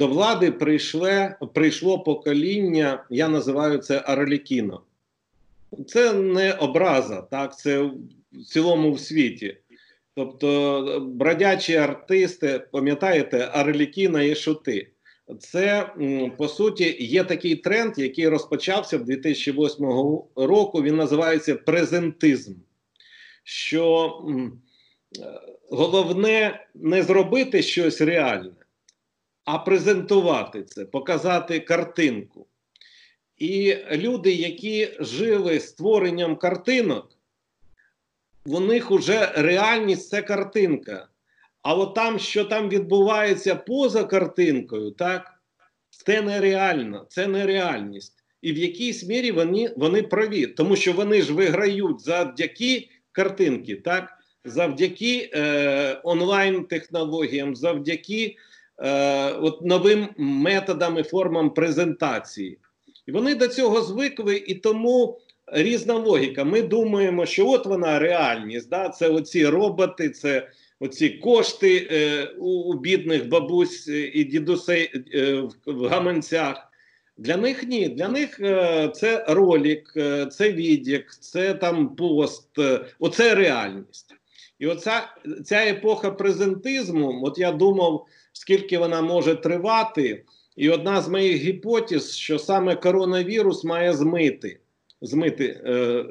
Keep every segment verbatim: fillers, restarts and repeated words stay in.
до влади прийшло, прийшло покоління, я називаю це Арлекіно. Це не образа, так, це в цілому в світі. Тобто бродячі артисти, пам'ятаєте, Арлекіно і шути. Це, по суті, є такий тренд, який розпочався в дві тисячі восьмому року, він називається презентизм. Що головне не зробити щось реальне, а презентувати це, показати картинку. І люди, які жили створенням картинок, у них уже реальність – це картинка. А от там, що там відбувається поза картинкою, так, це нереально, це нереальність. І в якійсь мірі вони, вони праві, тому що вони ж виграють завдяки картинки, так, завдяки е, онлайн-технологіям, завдяки е, от новим методам і формам презентації. І вони до цього звикли, і тому різна логіка. Ми думаємо, що от вона реальність, да? Це оці роботи, це оці кошти е, у, у бідних бабусь і дідусей е, в, в гаманцях. Для них ні. Для них е, це ролик, е, це відік, це там пост. Е, оце реальність. І оця ця епоха презентизму, от я думав, скільки вона може тривати. І одна з моїх гіпотез, що саме коронавірус має змити. Змити е,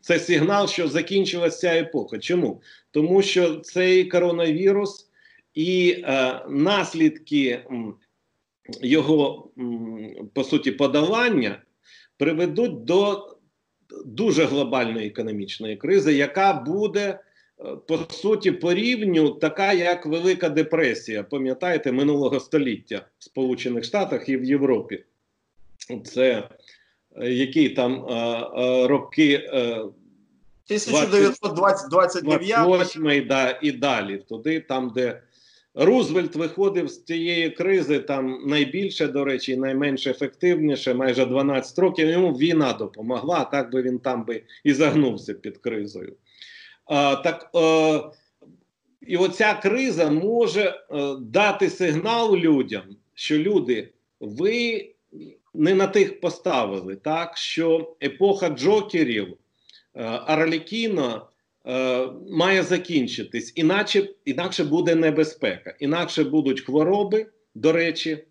це сигнал, що закінчилася ця епоха. Чому? Тому що цей коронавірус і е, наслідки його, по суті, подолання приведуть до дуже глобальної економічної кризи, яка буде, по суті, по рівню така, як Велика Депресія, пам'ятаєте, минулого століття в Сполучених Штатах і в Європі. Це які там а, а, роки тисяча дев'ятсот двадцять дев'ятий да, і далі, туди, там, де Рузвельт виходив з цієї кризи, там найбільше, до речі, і найменш ефективніше, майже дванадцять років, йому війна допомогла, так би він там би і загнувся під кризою. А, так, а, і оця криза може а, дати сигнал людям, що люди, ви не на тих поставили, так, що епоха джокерів, Арлекіно має закінчитись, іначе, інакше буде небезпека, інакше будуть хвороби, до речі,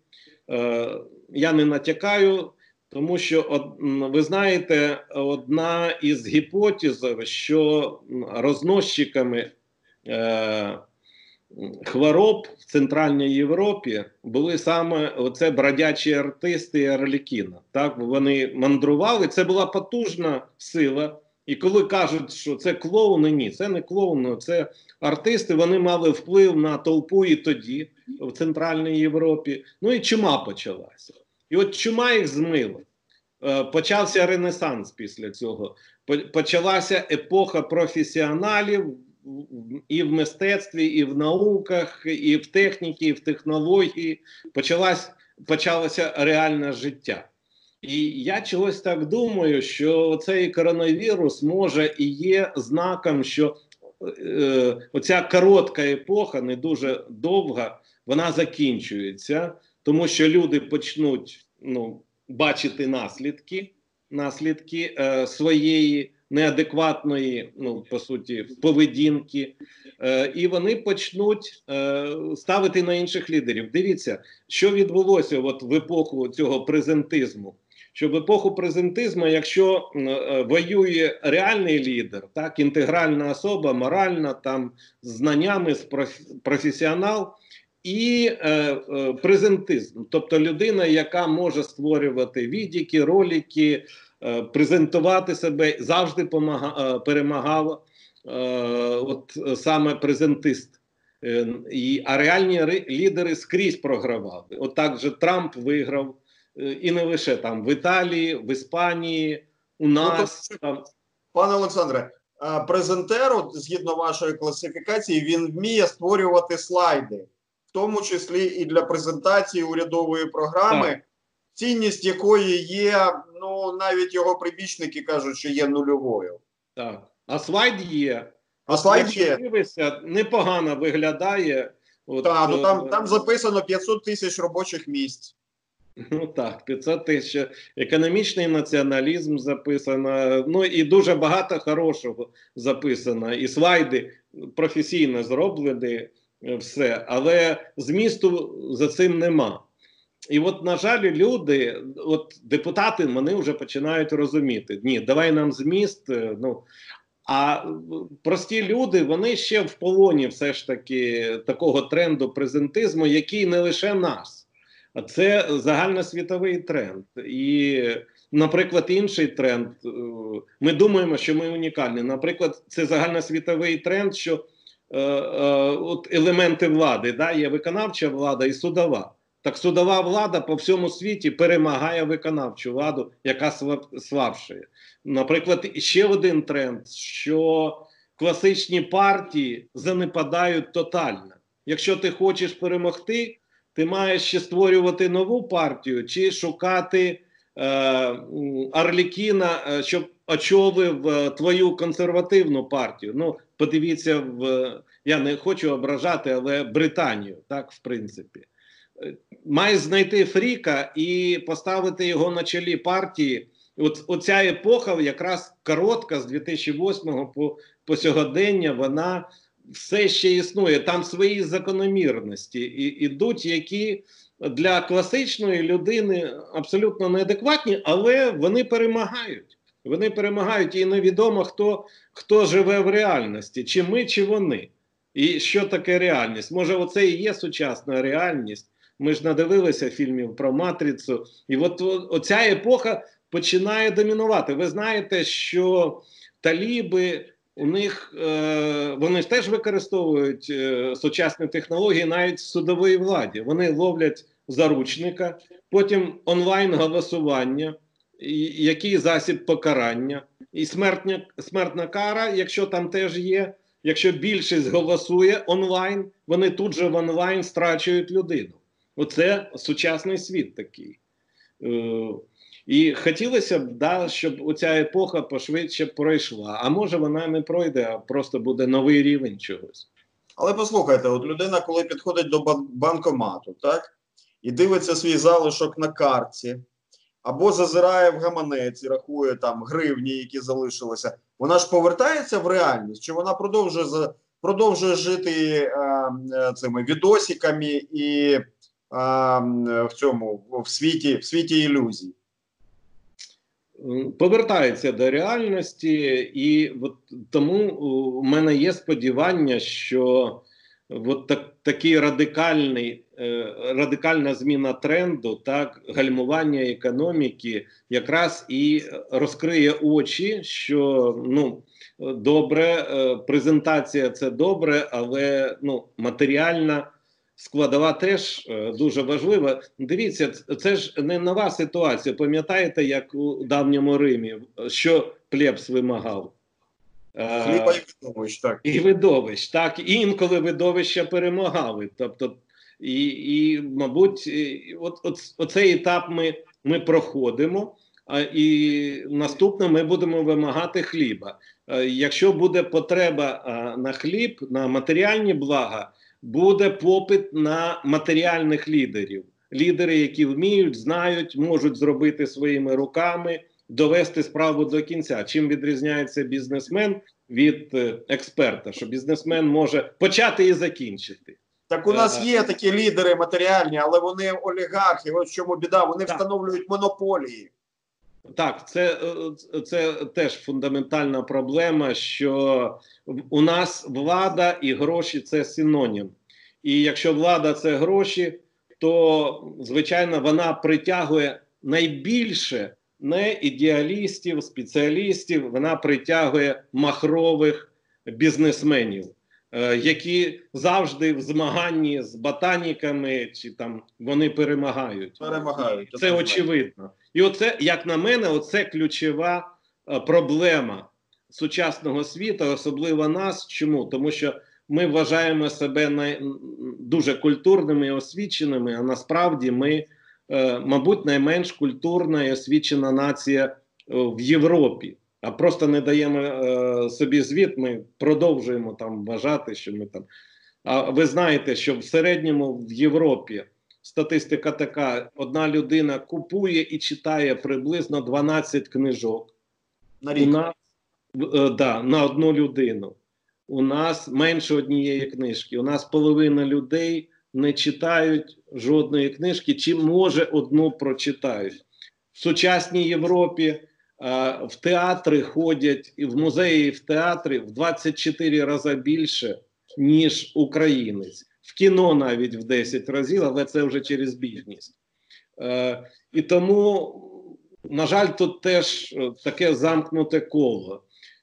е, я не натякаю, тому що, од, ви знаєте, одна із гіпотез, що розносчиками е, хвороб в Центральній Європі були саме оце бродячі артисти Арлекіно. Так, вони мандрували, це була потужна сила. І коли кажуть, що це клоуни, ні, це не клоуни, це артисти, вони мали вплив на толпу і тоді, в Центральній Європі. Ну і чума почалася. І от чума їх змила. Почався Ренесанс після цього. Почалася епоха професіоналів і в мистецтві, і в науках, і в техніці, і в технології. Почалась, почалося реальне життя. І я чогось так думаю, що цей коронавірус може і є знаком, що е, оця коротка епоха, не дуже довга, вона закінчується, тому що люди почнуть ну, бачити наслідки, наслідки е, своєї неадекватної, ну, по суті, поведінки, е, і вони почнуть е, ставити на інших лідерів. Дивіться, що відбулося от в епоху цього презентизму. Що в епоху презентизму, якщо е, воює реальний лідер, так, інтегральна особа, моральна, там, з знаннями, проф... професіонал і е, е, презентизм. Тобто людина, яка може створювати відіки, ролики, е, презентувати себе, завжди помага... перемагала е, от, саме презентист. Е, і, а реальні ри... лідери скрізь програвали. От так же Трамп виграв. І не лише там в Італії, в Іспанії, у нас. Ну, там... Пане Олександре, презентеру, згідно вашої класифікації, він вміє створювати слайди, в тому числі і для презентації урядової програми, так. Цінність якої є, ну, навіть його прибічники кажуть, що є нульовою. Так, а слайд є. А слайд є. Дивися, непогано виглядає. От, Та, ну, там, там записано п'ятсот тисяч робочих місць. Ну так, п'ятсот тисяч. Економічний націоналізм записано, ну і дуже багато хорошого записано. І слайди професійно зроблені, все. Але змісту за цим нема. І от, на жаль, люди, от депутати, вони вже починають розуміти. Ні, давай нам зміст, ну... А прості люди, вони ще в полоні все ж таки такого тренду презентизму, який не лише нас. А це загальносвітовий тренд. І, наприклад, інший тренд, ми думаємо, що ми унікальні. Наприклад, це загальносвітовий тренд, що е, е, от елементи влади, да, є виконавча влада і судова. Так судова влада по всьому світі перемагає виконавчу владу, яка слабшає. Наприклад, ще один тренд, що класичні партії занепадають тотально. Якщо ти хочеш перемогти, ти маєш ще створювати нову партію чи шукати е, Арлекіна, щоб очолив е, твою консервативну партію. Ну, подивіться, в, я не хочу ображати, але Британію, так, в принципі. Має знайти фріка і поставити його на чолі партії. От, оця епоха якраз коротка, з дві тисячі восьмого по, по сьогодення, вона все ще існує. Там свої закономірності і, ідуть, які для класичної людини абсолютно неадекватні, але вони перемагають. Вони перемагають, і невідомо, хто, хто живе в реальності, чи ми, чи вони. І що таке реальність? Може, оце і є сучасна реальність. Ми ж надивилися фільмів про «Матрицю». І от оця епоха починає домінувати. Ви знаєте, що таліби, у них, е, вони ж теж використовують е, сучасні технології навіть в судовій владі. Вони ловлять заручника, потім онлайн-голосування, який засіб покарання, і смертня, смертна кара, якщо там теж є. Якщо більшість голосує онлайн, вони тут же в онлайн страчують людину. Оце сучасний світ такий. І хотілося б, да, щоб оця епоха пошвидше пройшла. А може вона не пройде, а просто буде новий рівень чогось. Але послухайте, от людина, коли підходить до банкомату, так, і дивиться свій залишок на картці, або зазирає в гаманець і рахує там гривні, які залишилися, вона ж повертається в реальність, чи вона продовжує, продовжує жити е, цими відосиками і е, в цьому, в світі, в світі ілюзій? Повертається до реальності, і от тому у мене є сподівання, що от так, такий радикальний, е, радикальна зміна тренду, так, гальмування економіки якраз і розкриє очі, що, ну, добре, е, презентація – це добре, але, ну, матеріальна складова теж е, дуже важлива. Дивіться, це ж не нова ситуація. Пам'ятаєте, як у давньому Римі, що плебс вимагав? Хліба і видовищ, так. І видовищ, так. І інколи видовища перемагали. Тобто, і, і мабуть, і, от, от, оцей етап ми, ми проходимо, а, і наступно ми будемо вимагати хліба. А, якщо буде потреба а, на хліб, на матеріальні блага, буде попит на матеріальних лідерів. Лідери, які вміють, знають, можуть зробити своїми руками, довести справу до кінця. Чим відрізняється бізнесмен від експерта? Що бізнесмен може почати і закінчити. Так у нас є такі лідери матеріальні, але вони олігархи, ось в чому біда, вони так встановлюють монополії. Так, це, це теж фундаментальна проблема, що у нас влада і гроші – це синонім. І якщо влада – це гроші, то, звичайно, вона притягує найбільше не ідеалістів, спеціалістів, вона притягує махрових бізнесменів, які завжди в змаганні з ботаніками, чи там вони перемагають. Перемагають. Це очевидно. І оце, як на мене, оце ключова проблема сучасного світу, особливо нас. Чому? Тому що ми вважаємо себе дуже культурними і освіченими, а насправді ми, мабуть, найменш культурна і освічена нація в Європі. А просто не даємо е, собі звіт, ми продовжуємо там вважати, що ми там А ви знаєте, що в середньому в Європі статистика така: одна людина купує і читає приблизно дванадцять книжок на рік. У нас, да, на одну людину. У нас менше однієї книжки. У нас половина людей не читають жодної книжки, чи може одну прочитають. В сучасній Європі в театри ходять, і в музеї, і в театри в двадцять чотири рази більше, ніж українець. В кіно навіть в десять разів, але це вже через бідність. І тому, на жаль, тут теж таке замкнуте коло.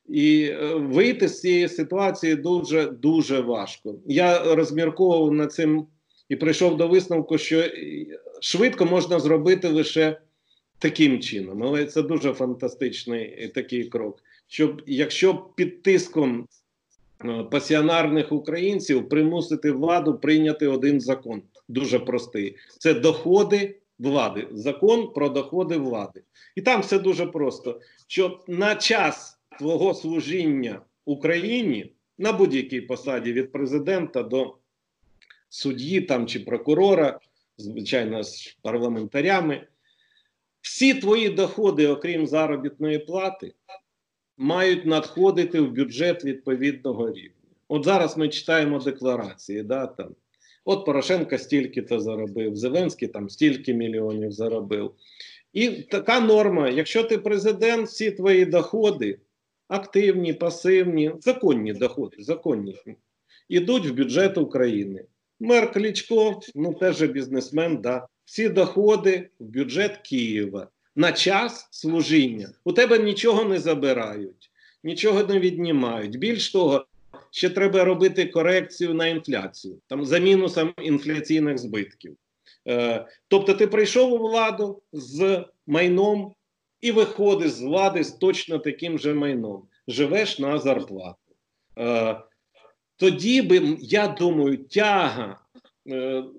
І вийти з цієї ситуації дуже-дуже важко. Я розмірковував над цим і прийшов до висновку, що швидко можна зробити лише таким чином. Але це дуже фантастичний такий крок. Щоб, якщо під тиском пасіонарних українців примусити владу прийняти один закон, дуже простий. Це доходи влади. Закон про доходи влади. І там все дуже просто. Що на час твого служіння Україні, на будь-якій посаді, від президента до судді там, чи прокурора, звичайно, з парламентарями, всі твої доходи, окрім заробітної плати, мають надходити в бюджет відповідного рівня. От зараз ми читаємо декларації, да, там, от Порошенко стільки-то заробив, Зеленський там стільки мільйонів заробив. І така норма, якщо ти президент, всі твої доходи, активні, пасивні, законні доходи, законні, ідуть в бюджет України. Мер Кличко, ну теж бізнесмен, да, всі доходи в бюджет Києва. На час служіння. У тебе нічого не забирають, нічого не віднімають. Більш того, ще треба робити корекцію на інфляцію, там, за мінусом інфляційних збитків. Е, тобто ти прийшов у владу з майном і виходиш з влади з точно таким же майном. Живеш на зарплату. Е, тоді би, я думаю, тяга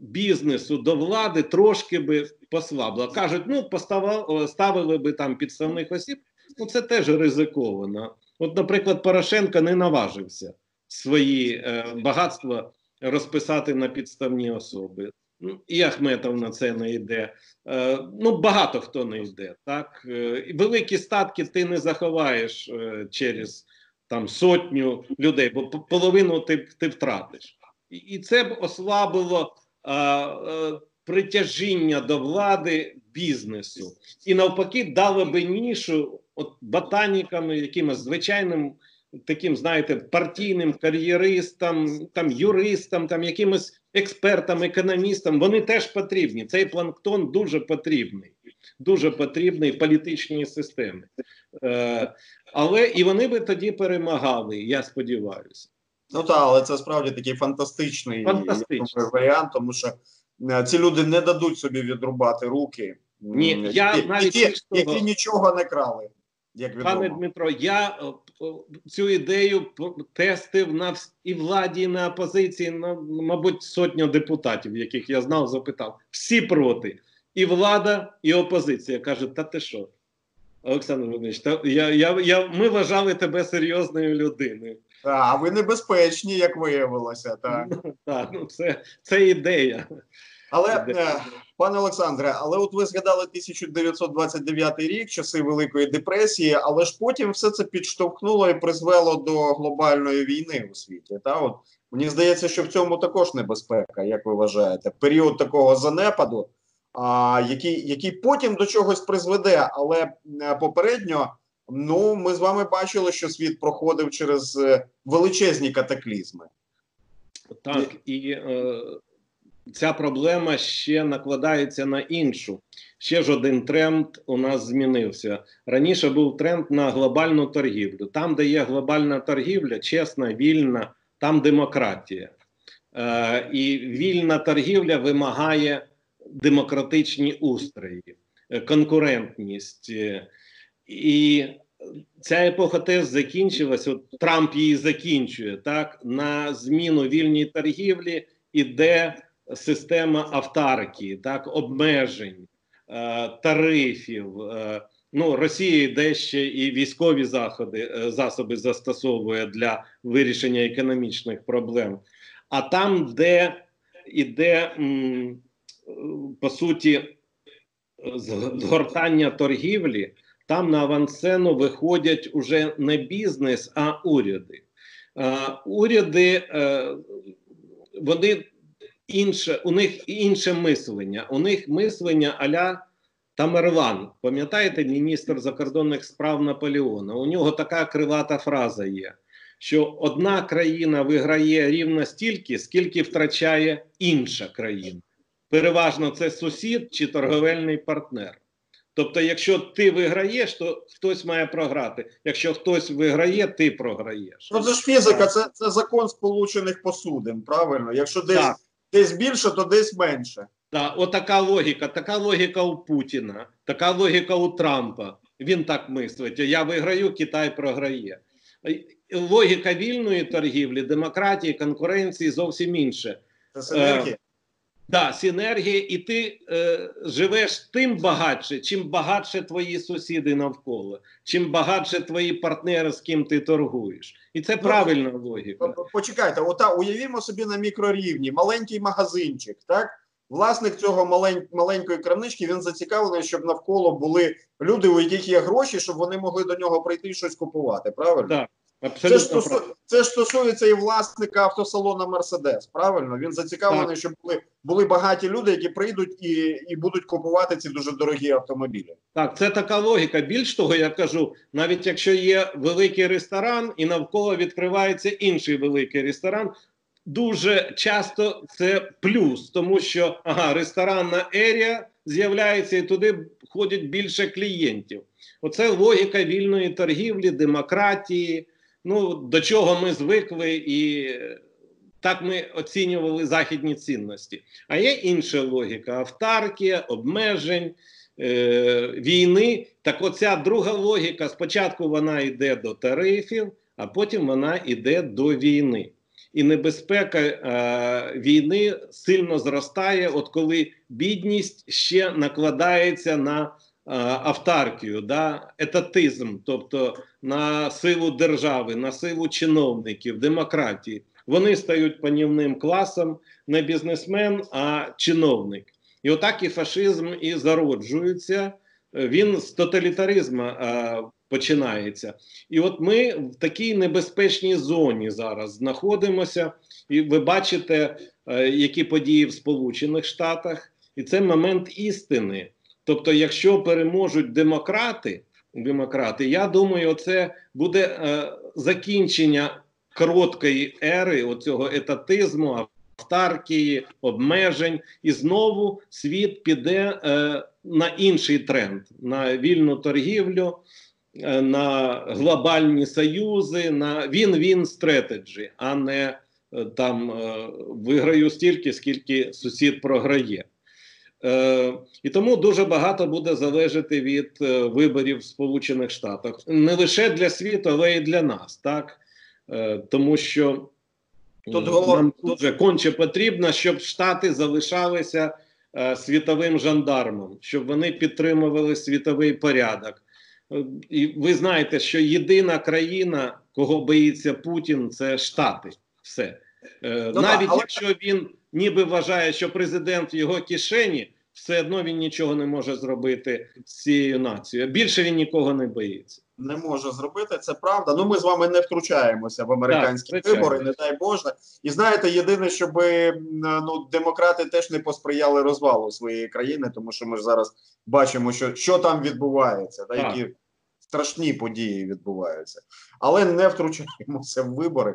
бізнесу до влади трошки би послабла. Кажуть, ну, поставили, ставили би там підставних осіб, ну, це теж ризиковано. От, наприклад, Порошенко не наважився свої е, багатства розписати на підставні особи. Ну, і Ахметов на це не йде. Е, ну, багато хто не йде, так? Е, великі статки ти не заховаєш е, через там сотню людей, бо половину ти, ти втратиш. І це б ослабило а, а, притяжіння до влади бізнесу. І навпаки дало би нішу от, ботанікам, якимось звичайним таким, знаєте, партійним кар'єристам, там, юристам, там, якимось експертам, економістам. Вони теж потрібні. Цей планктон дуже потрібний. Дуже потрібний політичній системі. Е, але і вони би тоді перемагали, я сподіваюся. Ну так, але це справді такий фантастичний, фантастичний варіант, тому що ці люди не дадуть собі відрубати руки, Ні, я і, навіть і ті, того, які нічого не крали, як відомо. Пане Дмитро, я цю ідею тестив на і владі, і на опозиції, на, мабуть, сотню депутатів, яких я знав, запитав. Всі проти. І влада, і опозиція. Каже, та ти що? Олександр Володимирович, я, я, я, ми вважали тебе серйозною людиною. А ви небезпечні, як виявилося. Так, так, ну це, це ідея. Але, ідея. Пане Олександре, але от ви згадали тисяча дев'ятсот двадцять дев'ятий рік, часи Великої депресії, але ж потім все це підштовхнуло і призвело до глобальної війни у світі. Та? От, мені здається, що в цьому також небезпека, як ви вважаєте. Період такого занепаду, а, який, який потім до чогось призведе, але попередньо, ну, ми з вами бачили, що світ проходив через величезні катаклізми. Так, і е, ця проблема ще накладається на іншу. Ще ж один тренд у нас змінився. Раніше був тренд на глобальну торгівлю. Там, де є глобальна торгівля, чесна, вільна, там демократія. Е, і вільна торгівля вимагає демократичні устрої, конкурентність. І ця епоха теж закінчилась, от Трамп її закінчує, так, на зміну вільній торгівлі іде система автаркії, так, обмежень, е, тарифів, е, Ну, Росії дещо і військові заходи, засоби застосовує для вирішення економічних проблем. А там, де іде, по суті, згортання торгівлі, там на авансцену виходять уже не бізнес, а уряди. Уряди, вони інше, у них інше мислення. У них мислення а-ля Тамерлан. Пам'ятаєте, міністр закордонних справ Наполеона? У нього така кривата фраза є, що одна країна виграє рівно стільки, скільки втрачає інша країна. Переважно це сусід чи торговельний партнер. Тобто, якщо ти виграєш, то хтось має програти. Якщо хтось виграє, ти програєш. Ну, це ж фізика, це, це закон сполучених посудин, правильно? Якщо десь, десь більше, то десь менше. Так, отака логіка. Така логіка у Путіна, така логіка у Трампа. Він так мислить. Я виграю, Китай програє. Логіка вільної торгівлі, демократії, конкуренції зовсім інше. Це синергія. Так, да, синергія, і ти е, живеш тим багатше, чим багатше твої сусіди навколо, чим багатше твої партнери, з ким ти торгуєш. І це правильна логіка. Почекайте, ота, уявімо собі на мікрорівні, маленький магазинчик, так? Власник цього малень, маленької крамнички, він зацікавлений, щоб навколо були люди, у яких є гроші, щоб вони могли до нього прийти і щось купувати, правильно? Так. Це ж, стосу... це ж стосується і власника автосалона «Мерседес», правильно? Він зацікавлений, так, щоб були, були багаті люди, які прийдуть і, і будуть купувати ці дуже дорогі автомобілі. Так, це така логіка. Більш того, я кажу, навіть якщо є великий ресторан і навколо відкривається інший великий ресторан, дуже часто це плюс, тому що ага, ресторанна ерія з'являється і туди ходять більше клієнтів. Оце логіка вільної торгівлі, демократії. Ну, до чого ми звикли, і так ми оцінювали західні цінності. А є інша логіка – автаркія, обмежень, е- війни. Так оця друга логіка, спочатку вона йде до тарифів, а потім вона йде до війни. І небезпека е- війни сильно зростає, от коли бідність ще накладається на автаркію, да? Етатизм, тобто на силу держави, на силу чиновників, демократії. Вони стають панівним класом, не бізнесмен, а чиновник. І отак і фашизм і зароджується, він з тоталітаризму а, починається. І от ми в такій небезпечній зоні зараз знаходимося, і ви бачите, а, які події в Сполучених Штатах, і це момент істини. Тобто, якщо переможуть демократи, демократи, я думаю, це буде е, закінчення короткої ери оцього етатизму, автаркії, обмежень. І знову світ піде е, на інший тренд, на вільну торгівлю, е, на глобальні союзи, на win-win strategy, а не е, там е, виграю стільки, скільки сусід програє. Е, і тому дуже багато буде залежати від е, виборів в Сполучених Штатах. Не лише для світу, але й для нас, так? Е, тому що тут нам дуже конче потрібно, щоб Штати залишалися е, світовим жандармом, щоб вони підтримували світовий порядок. Е, і ви знаєте, що єдина країна, кого боїться Путін, це Штати. Все. Е, навіть якщо він ніби вважає, що президент в його кишені, все одно він нічого не може зробити з цією нацією. Більше він нікого не боїться. Не може зробити, це правда. Ну, ми з вами не втручаємося в американські так, вибори, не дай Боже. І знаєте, єдине, щоб ну, демократи теж не посприяли розвалу своєї країни, тому що ми ж зараз бачимо, що, що там відбувається, та, які страшні події відбуваються. Але не втручаємося в вибори.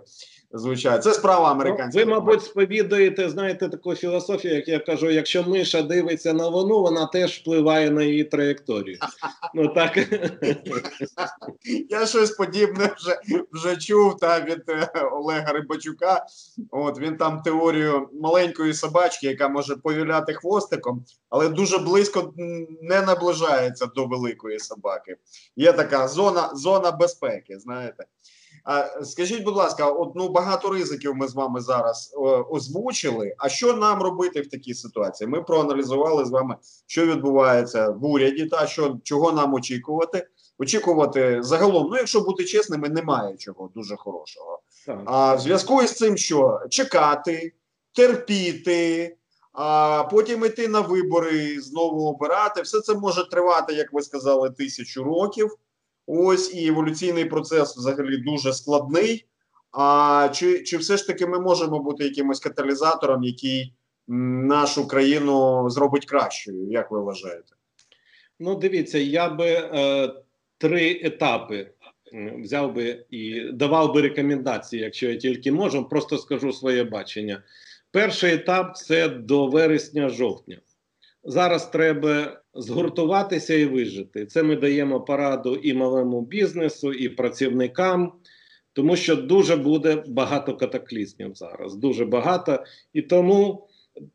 Звичайно, це справа американська. Ви, мабуть, сповідуєте, знаєте, таку філософію, як я кажу, якщо миша дивиться на вону, вона теж впливає на її траєкторію. Ну так. Я щось подібне вже, вже чув та, від Олега Рибачука. От, він там теорію маленької собачки, яка може повіляти хвостиком, але дуже близько не наближається до великої собаки. Є така зона, зона безпеки, знаєте. Скажіть, будь ласка, от, ну, багато ризиків ми з вами зараз озвучили. А що нам робити в такій ситуації? Ми проаналізували з вами, що відбувається в уряді та що, чого нам очікувати. Очікувати загалом, ну, якщо бути чесними, немає чого дуже хорошого. Так. А в зв'язку із цим що? Чекати, терпіти, а потім йти на вибори, знову обирати. Все це може тривати, як ви сказали, тисячу років. Ось, і еволюційний процес взагалі дуже складний. А чи, чи все ж таки ми можемо бути якимось каталізатором, який нашу країну зробить кращою, як ви вважаєте? Ну, дивіться, я би е, три етапи взяв би і давав би рекомендації, якщо я тільки можу, просто скажу своє бачення. Перший етап – це до вересня-жовтня. Зараз треба згуртуватися і вижити. Це ми даємо пораду і малому бізнесу, і працівникам, тому що дуже буде багато катаклізмів зараз, дуже багато. І тому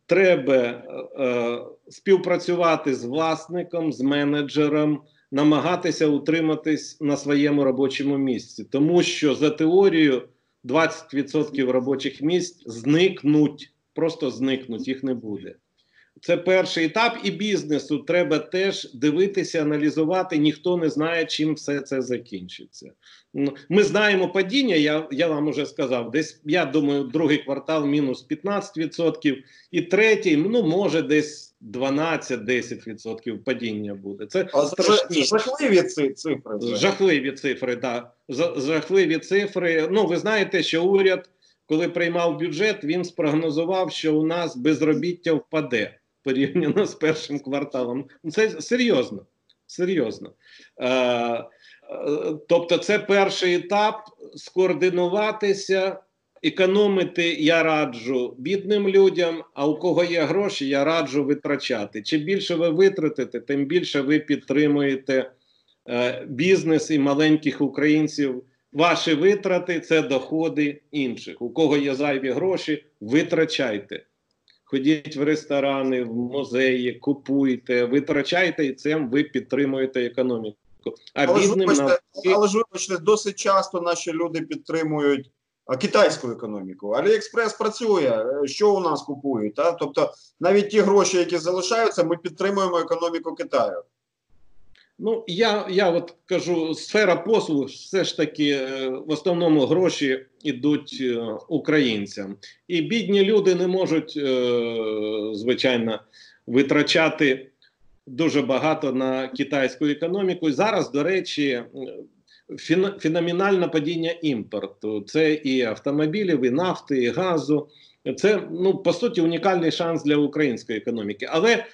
треба е, співпрацювати з власником, з менеджером, намагатися утриматись на своєму робочому місці. Тому що за теорією двадцять відсотків робочих місць зникнуть, просто зникнуть, їх не буде. Це перший етап, і бізнесу треба теж дивитися, аналізувати, ніхто не знає, чим все це закінчиться. Ми знаємо падіння, я, я вам уже сказав, десь, я думаю, другий квартал мінус п'ятнадцять відсотків, і третій, ну, може, десь дванадцять-десять відсотків падіння буде. Це страшні. Жахливі цифри. Жахливі цифри, так. Да. Жахливі цифри. Ну, ви знаєте, що уряд, коли приймав бюджет, він спрогнозував, що у нас безробіття впаде порівняно з першим кварталом. Це серйозно, серйозно. Е, е, тобто це перший етап – скоординуватися, економити я раджу бідним людям, а у кого є гроші, я раджу витрачати. Чим більше ви витратите, тим більше ви підтримуєте е, бізнес і маленьких українців. Ваші витрати – це доходи інших. У кого є зайві гроші, витрачайте. Ходіть в ресторани, в музеї, купуйте, витрачайте, і цим ви підтримуєте економіку. А але, бідним ж, вибачте, на... але ж, вибачте, досить часто наші люди підтримують китайську економіку. Аліекспрес працює, що у нас купують? Та? Тобто навіть ті гроші, які залишаються, ми підтримуємо економіку Китаю. Ну, я, я от кажу, сфера послуг, все ж таки, в основному гроші йдуть українцям. І бідні люди не можуть, звичайно, витрачати дуже багато на китайську економіку. І зараз, до речі, феноменальне падіння імпорту. Це і автомобілів, і нафти, і газу. Це, ну, по суті, унікальний шанс для української економіки. Але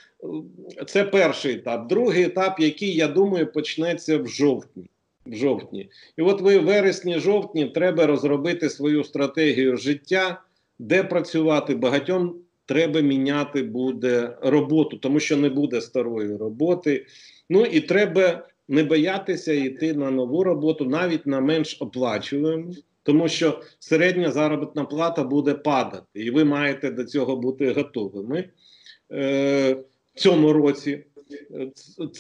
це перший етап. Другий етап, який, я думаю, почнеться в жовтні. В жовтні. І от ви в вересні-жовтні треба розробити свою стратегію життя, де працювати. Багатьом треба міняти буде роботу, тому що не буде старої роботи. Ну і треба не боятися йти на нову роботу, навіть на менш оплачувану. Тому що середня заробітна плата буде падати, і ви маєте до цього бути готовими е, в цьому році.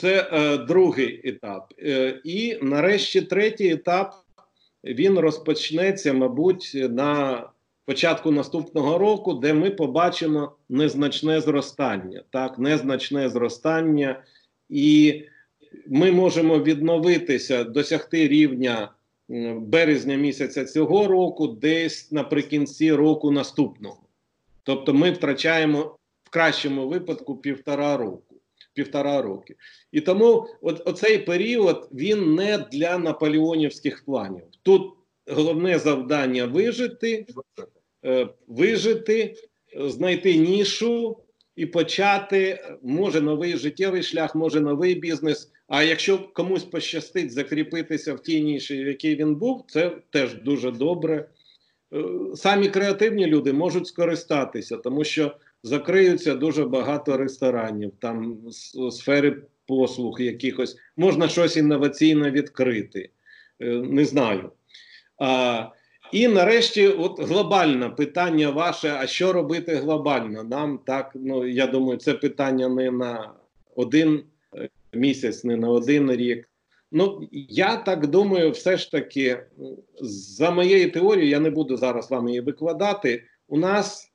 Це е, другий етап. Е, і нарешті третій етап, він розпочнеться, мабуть, на початку наступного року, де ми побачимо незначне зростання. Так, незначне зростання, і ми можемо відновитися, досягти рівня березня місяця цього року, десь наприкінці року наступного. Тобто ми втрачаємо в кращому випадку півтора року. Півтора роки. І тому от, оцей період, він не для наполеонівських планів. Тут головне завдання вижити, е, вижити, знайти нішу і почати, може, новий життєвий шлях, може, новий бізнес. А якщо комусь пощастить закріпитися в тій ніші, в якій він був, це теж дуже добре. Самі креативні люди можуть скористатися, тому що закриються дуже багато ресторанів, там сфери послуг якихось. Можна щось інноваційне відкрити, не знаю. А, і нарешті от глобальне питання ваше, а що робити глобально? Нам так, ну, я думаю, це питання не на один місяць, не на один рік. Ну, я так думаю, все ж таки, за моєю теорією, я не буду зараз вам її викладати, у нас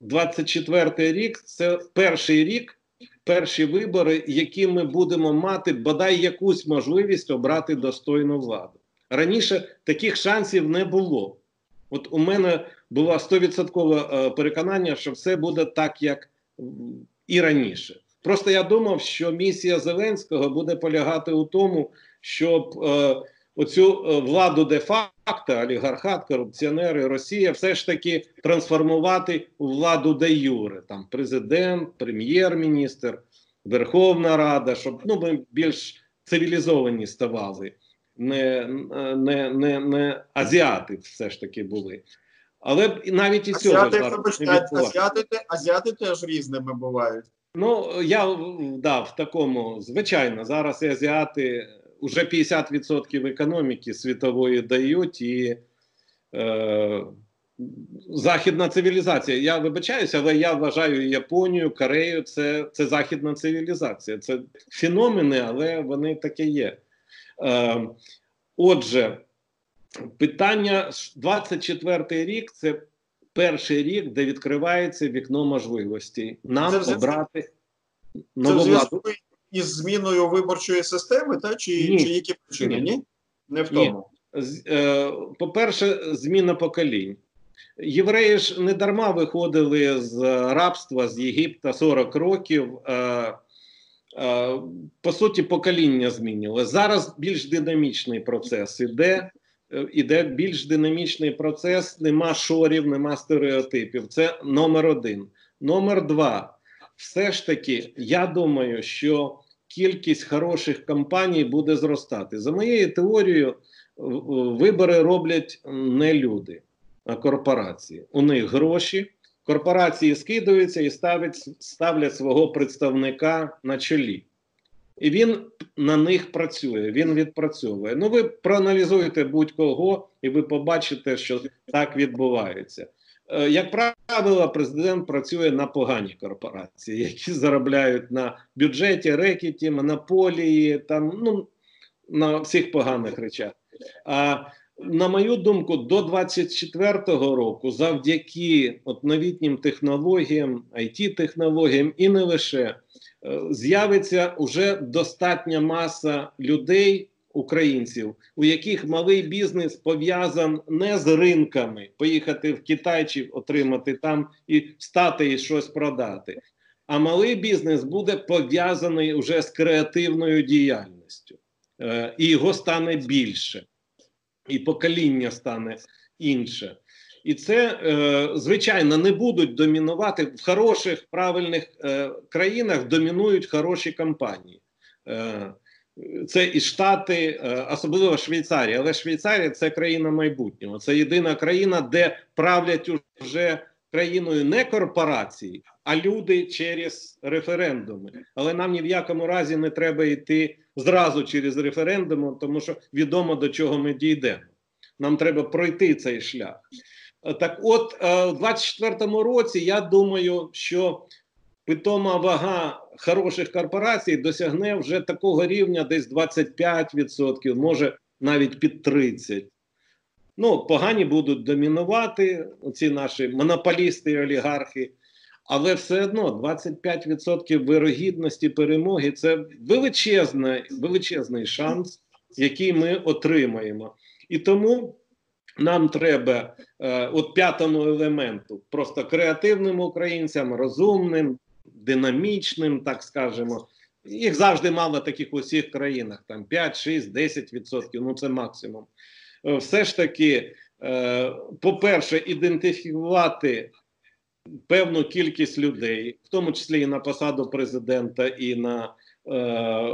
двадцять четвертий рік – це перший рік, перші вибори, які ми будемо мати, бодай якусь можливість обрати достойну владу. Раніше таких шансів не було. От у мене було сто відсотків переконання, що все буде так, як і раніше. Просто я думав, що місія Зеленського буде полягати у тому, щоб е, оцю е, владу де-факто, олігархат, корупціонери, Росія, все ж таки трансформувати у владу де-юре. Там президент, прем'єр-міністр, Верховна Рада, щоб ну, ми більш цивілізовані ставали, не, не, не, не азіати все ж таки були. Але навіть і цього азіати, зараз не азіати, азіати теж різними бувають. Ну, я, да, в такому, звичайно, зараз азіати вже п'ятдесят відсотків економіки світової дають, і е, західна цивілізація. Я вибачаюся, але я вважаю Японію, Корею, це, це західна цивілізація. Це феномени, але вони таке є. Е, отже, питання, двадцять четвертий рік – це перший рік, де відкривається вікно можливостей нам обрати нову владу. Це в зв'язку із зміною виборчої системи, та? Чи, ні. чи які причини? Ні. Ні? Не в тому. Е, по-перше, зміна поколінь. Євреї ж не дарма виходили з рабства, з Єгипта сорок років. Е, е, по суті, покоління змінювали. Зараз більш динамічний процес іде. Іде більш динамічний процес, нема шорів, нема стереотипів. Це номер один. Номер два. Все ж таки, я думаю, що кількість хороших компаній буде зростати. За моєю теорією, вибори роблять не люди, а корпорації. У них гроші, корпорації скидаються і ставлять, ставлять свого представника на чолі. І він на них працює, він відпрацьовує. Ну, ви проаналізуєте будь-кого, і ви побачите, що так відбувається. Е, як правило, президент працює на погані корпорації, які заробляють на бюджеті, рекеті, монополії, там, ну, на всіх поганих речах. А на мою думку, до двадцять четвертого року, завдяки от, новітнім технологіям, ай ті-технологіям і не лише, з'явиться вже достатня маса людей, українців, у яких малий бізнес пов'язан не з ринками, поїхати в Китай чи отримати там і стати і щось продати, а малий бізнес буде пов'язаний вже з креативною діяльністю. Е, і його стане більше, і покоління стане інше. І це, е, звичайно, не будуть домінувати. В хороших, правильних е, країнах домінують хороші компанії. Е, це і Штати, е, особливо Швейцарія. Але Швейцарія – це країна майбутнього. Це єдина країна, де правлять уже країною не корпорації, а люди через референдуми. Але нам ні в якому разі не треба йти зразу через референдум, тому що відомо, до чого ми дійдемо. Нам треба пройти цей шлях. Так от, у двадцять четвертому році, я думаю, що питома вага хороших корпорацій досягне вже такого рівня десь двадцять п'ять відсотків, може навіть під тридцять відсотків. Ну, погані будуть домінувати, ці наші монополісти і олігархи, але все одно двадцять п'ять відсотків вирогідності перемоги – це величезний, величезний шанс, який ми отримаємо. І тому нам треба е, от п'ятому елементу, просто креативним українцям, розумним, динамічним, так скажемо. Їх завжди мало таких в усіх країнах, там п'ять, шість, десять відсотків, ну це максимум. Все ж таки, е, по-перше, ідентифікувати певну кількість людей, в тому числі і на посаду президента, і на е,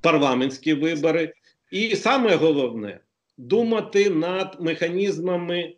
парламентські вибори. І саме головне, думати над механізмами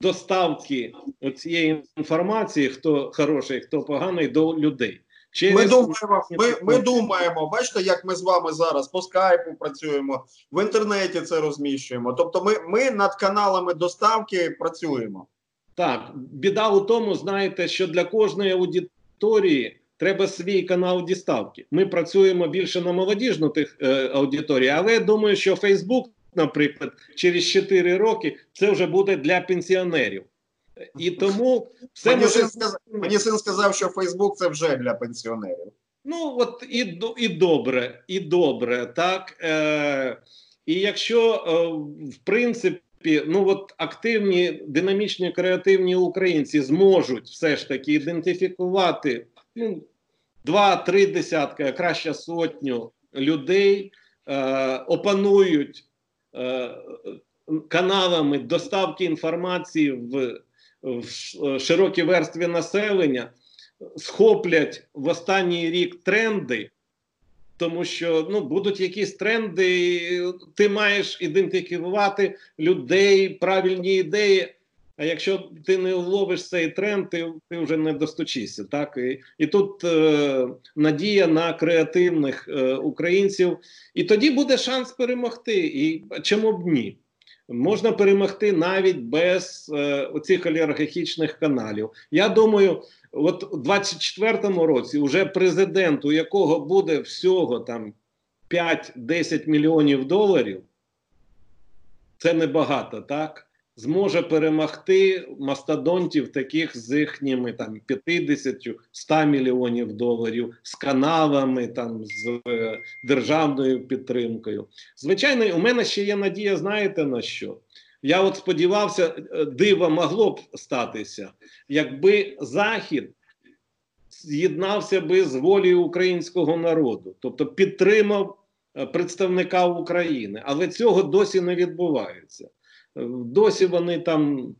доставки цієї інформації, хто хороший, хто поганий, до людей. Через... Ми думаємо, ми, ми думаємо, бачите, як ми з вами зараз по скайпу працюємо, в інтернеті це розміщуємо. Тобто ми, ми над каналами доставки працюємо. Так, біда у тому, знаєте, що для кожної аудиторії треба свій канал діставки. Ми працюємо більше на молодіжну тих, е, аудиторію, але я думаю, що Facebook, наприклад, через чотири роки це вже буде для пенсіонерів. І тому... Все мені, може... син сказав, мені син сказав, що Facebook це вже для пенсіонерів. Ну, от і, і добре, і добре, так. Е, і якщо, е, в принципі, ну, от активні, динамічні, креативні українці зможуть все ж таки ідентифікувати ну, два-три десятки, а краще сотню людей, е, опанують е, каналами доставки інформації в, в широкій верстві населення, схоплять в останній рік тренди, тому що ну, будуть якісь тренди, ти маєш ідентифікувати людей, правильні ідеї, а якщо ти не вловиш цей тренд, ти, ти вже не достучишся. Так? І, і тут е, надія на креативних е, українців, і тоді буде шанс перемогти, і чому б ні? Можна перемогти навіть без е, оцих олігархічних каналів. Я думаю, от у двадцять четвертому році уже президент, у якого буде всього там п'ять-десять мільйонів доларів, це небагато, так? Зможе перемогти мастодонтів таких з їхніми там п'ятдесят-сто мільйонів доларів, з каналами, там, з е, державною підтримкою. Звичайно, у мене ще є надія, знаєте, на що? Я от сподівався, диво могло б статися, якби Захід з'єднався би з волею українського народу, тобто підтримав представника України, але цього досі не відбувається. Досі вони там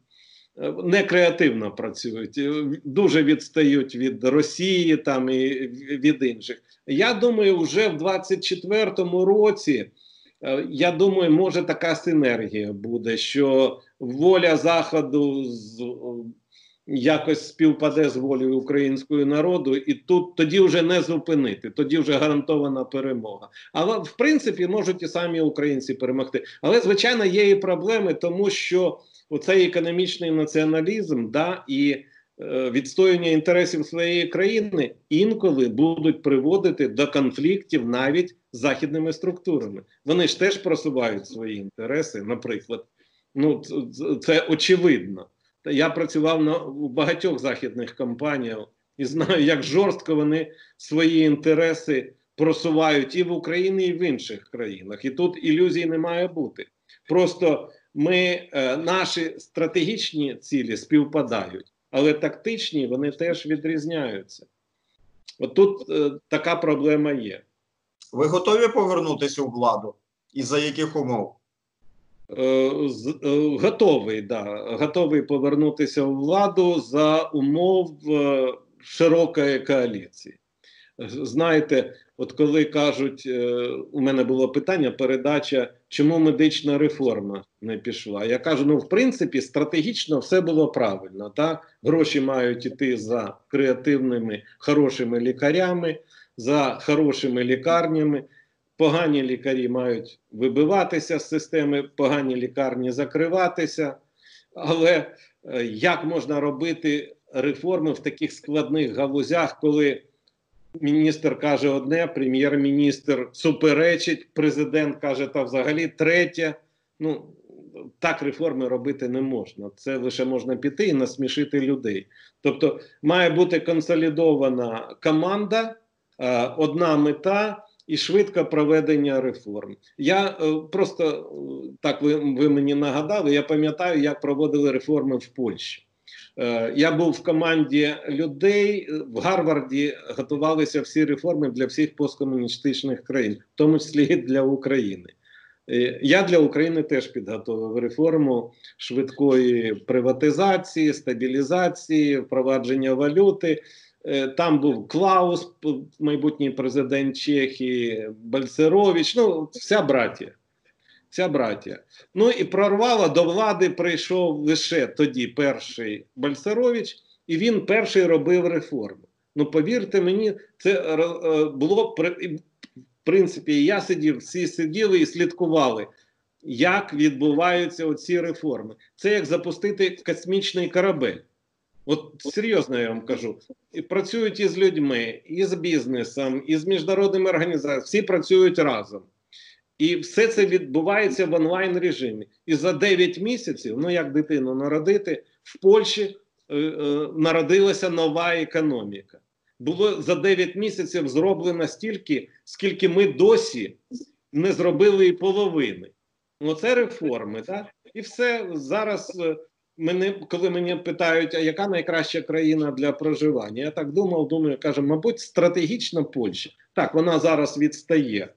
не креативно працюють, дуже відстають від Росії там і від інших. Я думаю, вже в двадцять четвертому році, я думаю, може така синергія буде, що воля Заходу з, якось співпаде з волею українського народу, і тут тоді вже не зупинити, тоді вже гарантована перемога. Але, в принципі, можуть і самі українці перемогти. Але, звичайно, є і проблеми, тому що оцей економічний націоналізм, да, і е, відстоювання інтересів своєї країни інколи будуть приводити до конфліктів навіть західними структурами. Вони ж теж просувають свої інтереси, наприклад. Ну, це, це очевидно. Я працював на, у багатьох західних компаніях і знаю, як жорстко вони свої інтереси просувають і в Україні, і в інших країнах. І тут ілюзій не має бути. Просто ми, е, наші стратегічні цілі співпадають, але тактичні вони теж відрізняються. От тут е, така проблема є. Ви готові повернутися у владу? І за яких умов? Готовий, да, готовий повернутися у владу за умов широкої коаліції. Знаєте, от коли кажуть, у мене було питання, передача, чому медична реформа не пішла. Я кажу, ну в принципі стратегічно все було правильно, так? Гроші мають іти за креативними, хорошими лікарями, за хорошими лікарнями. Погані лікарі мають вибиватися з системи, погані лікарні закриватися. Але як можна робити реформи в таких складних галузях, коли міністр каже одне, прем'єр-міністр суперечить, президент каже, та взагалі третє. Ну, так реформи робити не можна. Це лише можна піти і насмішити людей. Тобто має бути консолідована команда, одна мета – і швидке проведення реформ. Я е, просто, так ви, ви мені нагадали, я пам'ятаю, як проводили реформи в Польщі. Е, я був в команді людей, в Гарварді готувалися всі реформи для всіх посткомуністичних країн, в тому числі і для України. Е, я для України теж підготував реформу швидкої приватизації, стабілізації, впровадження валюти. Там був Клаус, майбутній президент Чехії, Бальцерович, ну, вся братія. Вся братія. Ну, і прорвала, до влади прийшов лише тоді перший Бальцерович, і він перший робив реформу. Ну, повірте мені, це було, в принципі, я сидів, всі сиділи і слідкували, як відбуваються оці реформи. Це як запустити космічний корабель. От серйозно я вам кажу, працюють із людьми, із бізнесом, із міжнародними організаціями, всі працюють разом. І все це відбувається в онлайн-режимі. І за дев'ять місяців, ну як дитину народити, в Польщі е, е, народилася нова економіка. Було за дев'ять місяців зроблено стільки, скільки ми досі не зробили і половини. Ну це реформи, так? І все зараз... Мене, коли мене питають, а яка найкраща країна для проживання, я так думав, думаю, кажу, мабуть, стратегічно Польща. Так, вона зараз відстає.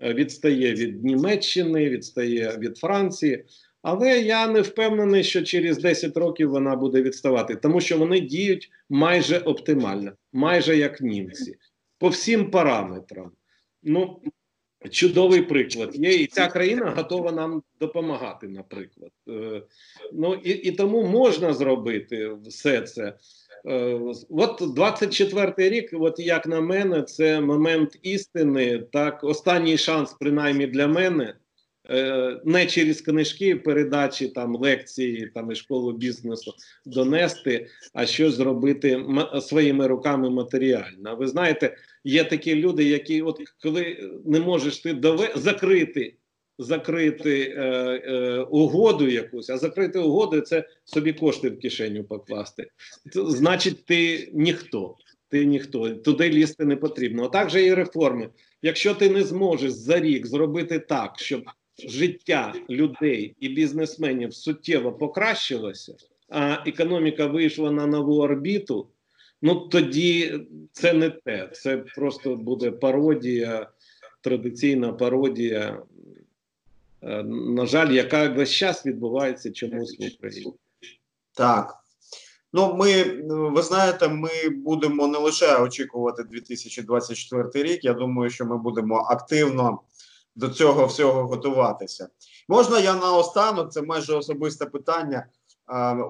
Відстає від Німеччини, відстає від Франції. Але я не впевнений, що через десять років вона буде відставати. Тому що вони діють майже оптимально. Майже як німці. По всім параметрам. Ну, чудовий приклад є, і ця країна готова нам допомагати, наприклад. Е, ну, і, і тому можна зробити все це. Е, от двадцять четвертий рік, от як на мене, це момент істини, так, останній шанс, принаймні для мене, е, не через книжки, передачі, там, лекції там, і школу бізнесу донести, а щось зробити своїми руками матеріально. Ви знаєте, є такі люди, які, от коли не можеш ти дове... закрити, закрити е, е, угоду якусь, а закрити угоду – це собі кошти в кишеню покласти. Це, значить, ти ніхто, ти ніхто, туди лізти не потрібно. А так же і реформи. Якщо ти не зможеш за рік зробити так, щоб життя людей і бізнесменів суттєво покращилося, а економіка вийшла на нову орбіту, ну, тоді це не те. Це просто буде пародія, традиційна пародія, на жаль, яка весь час відбувається чомусь в Україні. Так. Ну, ми, ви знаєте, ми будемо не лише очікувати дві тисячі двадцять четвертий рік, я думаю, що ми будемо активно до цього всього готуватися. Можна я наостанок, це майже особисте питання,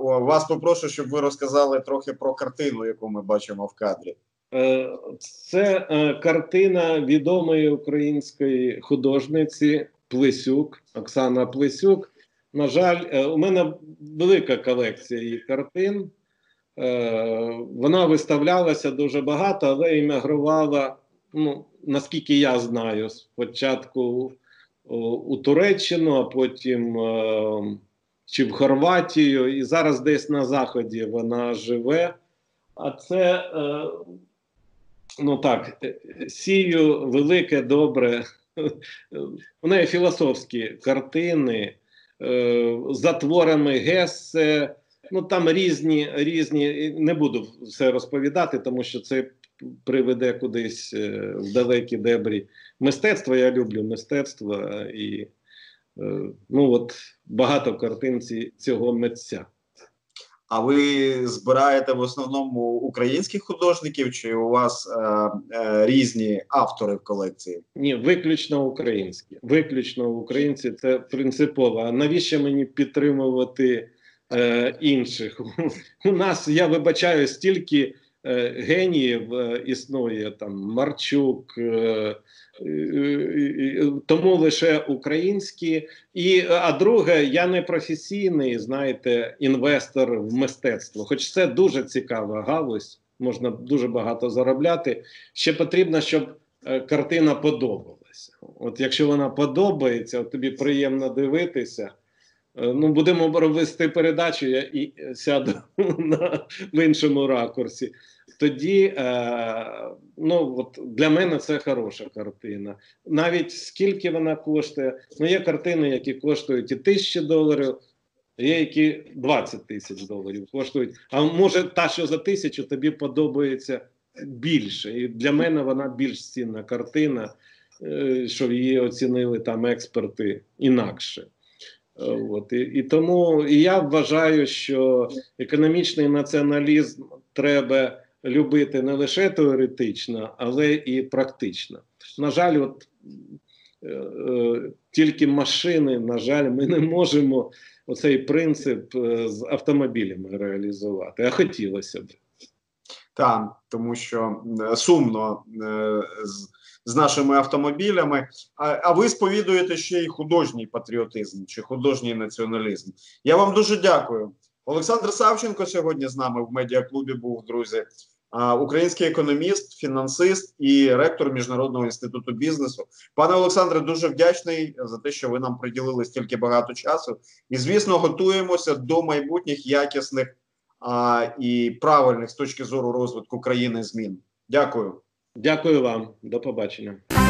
вас попрошу, щоб ви розказали трохи про картину, яку ми бачимо в кадрі. Це картина відомої української художниці Плисюк, Оксана Плисюк. На жаль, у мене велика колекція її картин. Вона виставлялася дуже багато, але емігрувала, ну, наскільки я знаю, спочатку у Туреччину, а потім... чи в Хорватію, і зараз десь на Заході вона живе. А це, е, ну так, сію велике, добре. У неї філософські картини е, за творами Гессе. Ну там різні, різні, не буду все розповідати, тому що це приведе кудись в далекі дебрі мистецтва. Я люблю мистецтво і... Ну, от багато картин цього митця. А ви збираєте в основному українських художників, чи у вас е, е, різні автори в колекції? Ні, виключно українські. Виключно українці, це принципово. А навіщо мені підтримувати е, інших? У нас, я вибачаю, стільки е, геніїв е, існує, там, Марчук, е, тому лише українські. І, а друге, я не професійний, знаєте, інвестор в мистецтво. Хоч це дуже цікава галузь, можна дуже багато заробляти. Ще потрібно, щоб картина подобалася. От якщо вона подобається, от тобі приємно дивитися. Ну, будемо провести передачу, я і сяду на, в іншому ракурсі. Тоді, е, ну, от для мене це хороша картина. Навіть скільки вона коштує. Ну, є картини, які коштують і тисячі доларів, є які двадцять тисяч доларів коштують. А може та, що за тисячу, тобі подобається більше. І для мене вона більш цінна картина, е, що її оцінили там експерти інакше. От, і, і тому і я вважаю, що економічний націоналізм треба любити не лише теоретично, але і практично. На жаль, от е, е, тільки машини, на жаль, ми не можемо оцей принцип е, з автомобілями реалізувати, а хотілося б. Так, тому що сумно е, з... з нашими автомобілями. А, а ви сповідуєте ще й художній патріотизм, чи художній націоналізм. Я вам дуже дякую Олександр Савченко сьогодні з нами в медіаклубі був, друзі. Український економіст, фінансист і ректор Міжнародного інституту бізнесу. Пане Олександре, дуже вдячний за те, що ви нам приділили стільки багато часу. І, звісно, готуємося до майбутніх якісних а, і правильних з точки зору розвитку країни змін. Дякую. Дякую вам. До побачення.